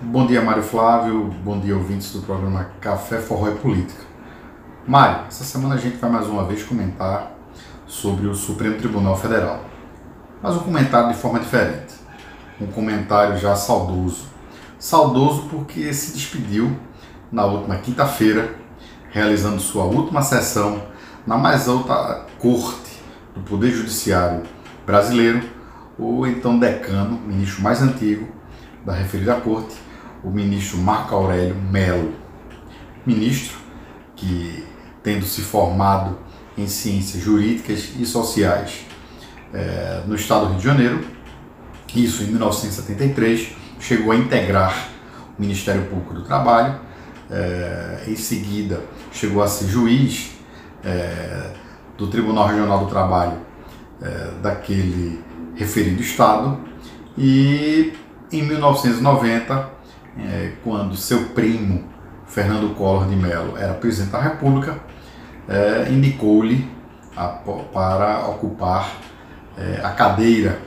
Bom dia, Mário Flávio, bom dia, ouvintes do programa Café, Forró e Política. Mário, essa semana a gente vai mais uma vez comentar sobre o Supremo Tribunal Federal, mas um comentário de forma diferente, um comentário já saudoso. Saudoso porque se despediu na última quinta-feira, realizando sua última sessão na mais alta corte do Poder Judiciário brasileiro, o então decano, o ministro mais antigo da referida corte, o ministro Marco Aurélio Mello. Ministro que, tendo se formado em ciências jurídicas e sociais no estado do Rio de Janeiro, isso em 1973, chegou a integrar o Ministério Público do Trabalho, em seguida chegou a ser juiz do Tribunal Regional do Trabalho daquele referido estado, e em 1990, quando seu primo Fernando Collor de Mello era presidente da República, indicou-lhe para ocupar a cadeira,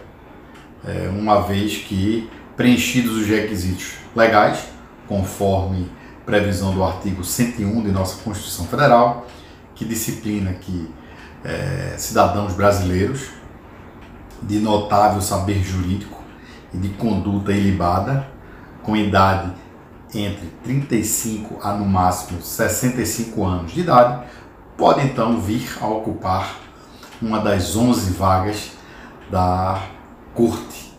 uma vez que preenchidos os requisitos legais, conforme previsão do artigo 101 de nossa Constituição Federal, que disciplina que cidadãos brasileiros de notável saber jurídico e de conduta ilibada, com idade entre 35 a no máximo 65 anos de idade, pode então vir a ocupar uma das 11 vagas da Corte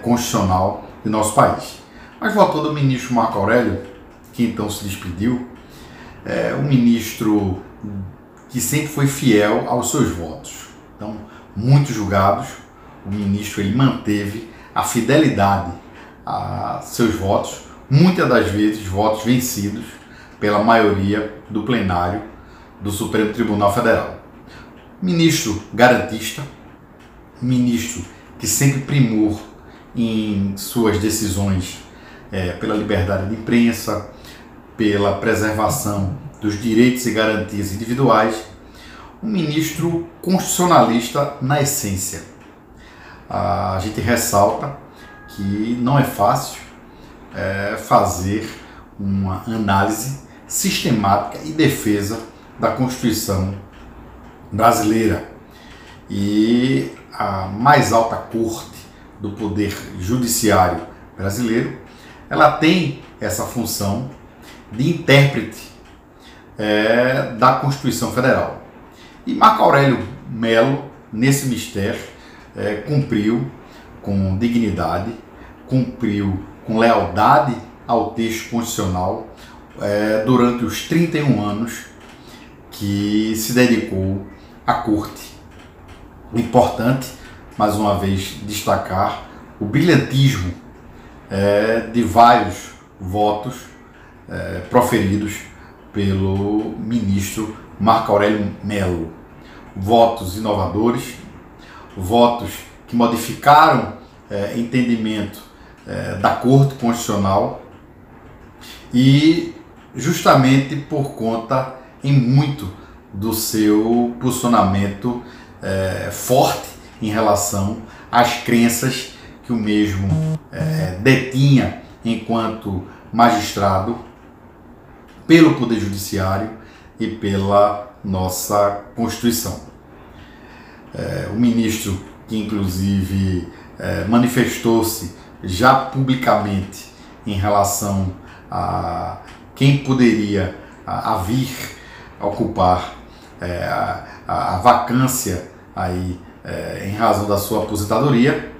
Constitucional de nosso país. Mas voltando ao ministro Marco Aurélio, que então se despediu, um ministro que sempre foi fiel aos seus votos. Então, muitos julgados, o ministro ele manteve a fidelidade a seus votos, muitas das vezes votos vencidos pela maioria do plenário do Supremo Tribunal Federal. Ministro garantista, ministro que sempre primou em suas decisões pela liberdade de imprensa, pela preservação dos direitos e garantias individuais, um ministro constitucionalista na essência. A gente ressalta que não é fácil fazer uma análise sistemática e defesa da Constituição brasileira. E a mais alta corte do Poder Judiciário brasileiro, ela tem essa função de intérprete da Constituição Federal. E Marco Aurélio Mello, nesse mistério, cumpriu com dignidade, cumpriu com lealdade ao texto constitucional durante os 31 anos que se dedicou à corte. Importante, mais uma vez, destacar o brilhantismo de vários votos proferidos pelo ministro Marco Aurélio Mello. Votos inovadores, votos que modificaram entendimento da Corte Constitucional, e justamente por conta em muito do seu posicionamento forte em relação às crenças que o mesmo detinha enquanto magistrado pelo Poder Judiciário e pela nossa Constituição. O ministro que inclusive manifestou-se já publicamente em relação a quem poderia a vir ocupar a vacância aí, em razão da sua aposentadoria.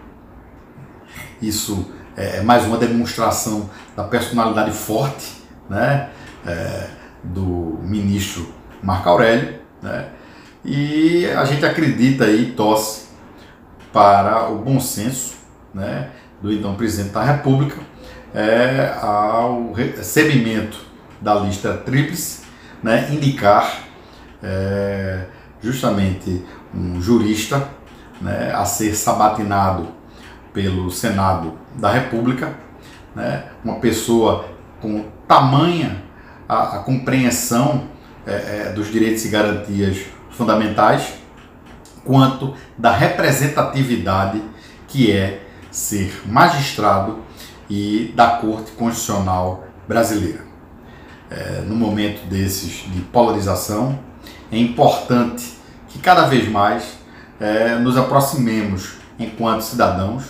Isso é mais uma demonstração da personalidade forte, né, do ministro Marco Aurélio, né, e a gente acredita e torce para o bom senso, né, do então presidente da República ao recebimento da lista tríplice, né, indicar justamente um jurista, né, a ser sabatinado pelo Senado da República, né, uma pessoa com tamanha a compreensão dos direitos e garantias fundamentais quanto da representatividade que é ser magistrado e da Corte Constitucional brasileira. No momento desses de polarização, é importante que cada vez mais nos aproximemos, enquanto cidadãos,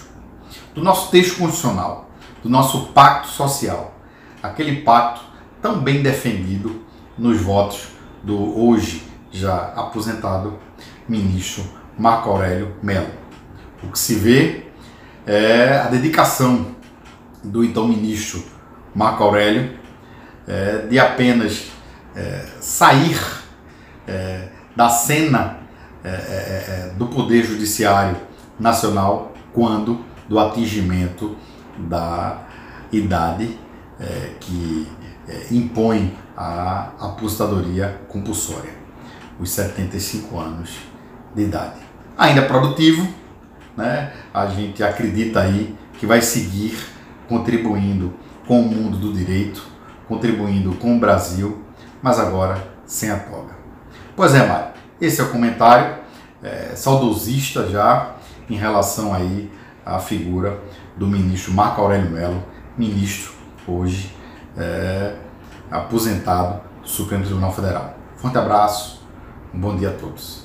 do nosso texto constitucional, do nosso pacto social, aquele pacto tão bem defendido nos votos do hoje já aposentado ministro Marco Aurélio Mello. O que se vê é a dedicação do então ministro Marco Aurélio de apenas sair da cena do Poder Judiciário Nacional quando do atingimento da idade que impõe a aposentadoria compulsória, os 75 anos de idade. Ainda produtivo, né? A gente acredita aí que vai seguir contribuindo com o mundo do direito, contribuindo com o Brasil, mas agora sem a toga. Pois é, Mário, esse é o comentário saudosista já em relação aí à figura do ministro Marco Aurélio Mello, ministro hoje aposentado do Supremo Tribunal Federal. Forte abraço, um bom dia a todos.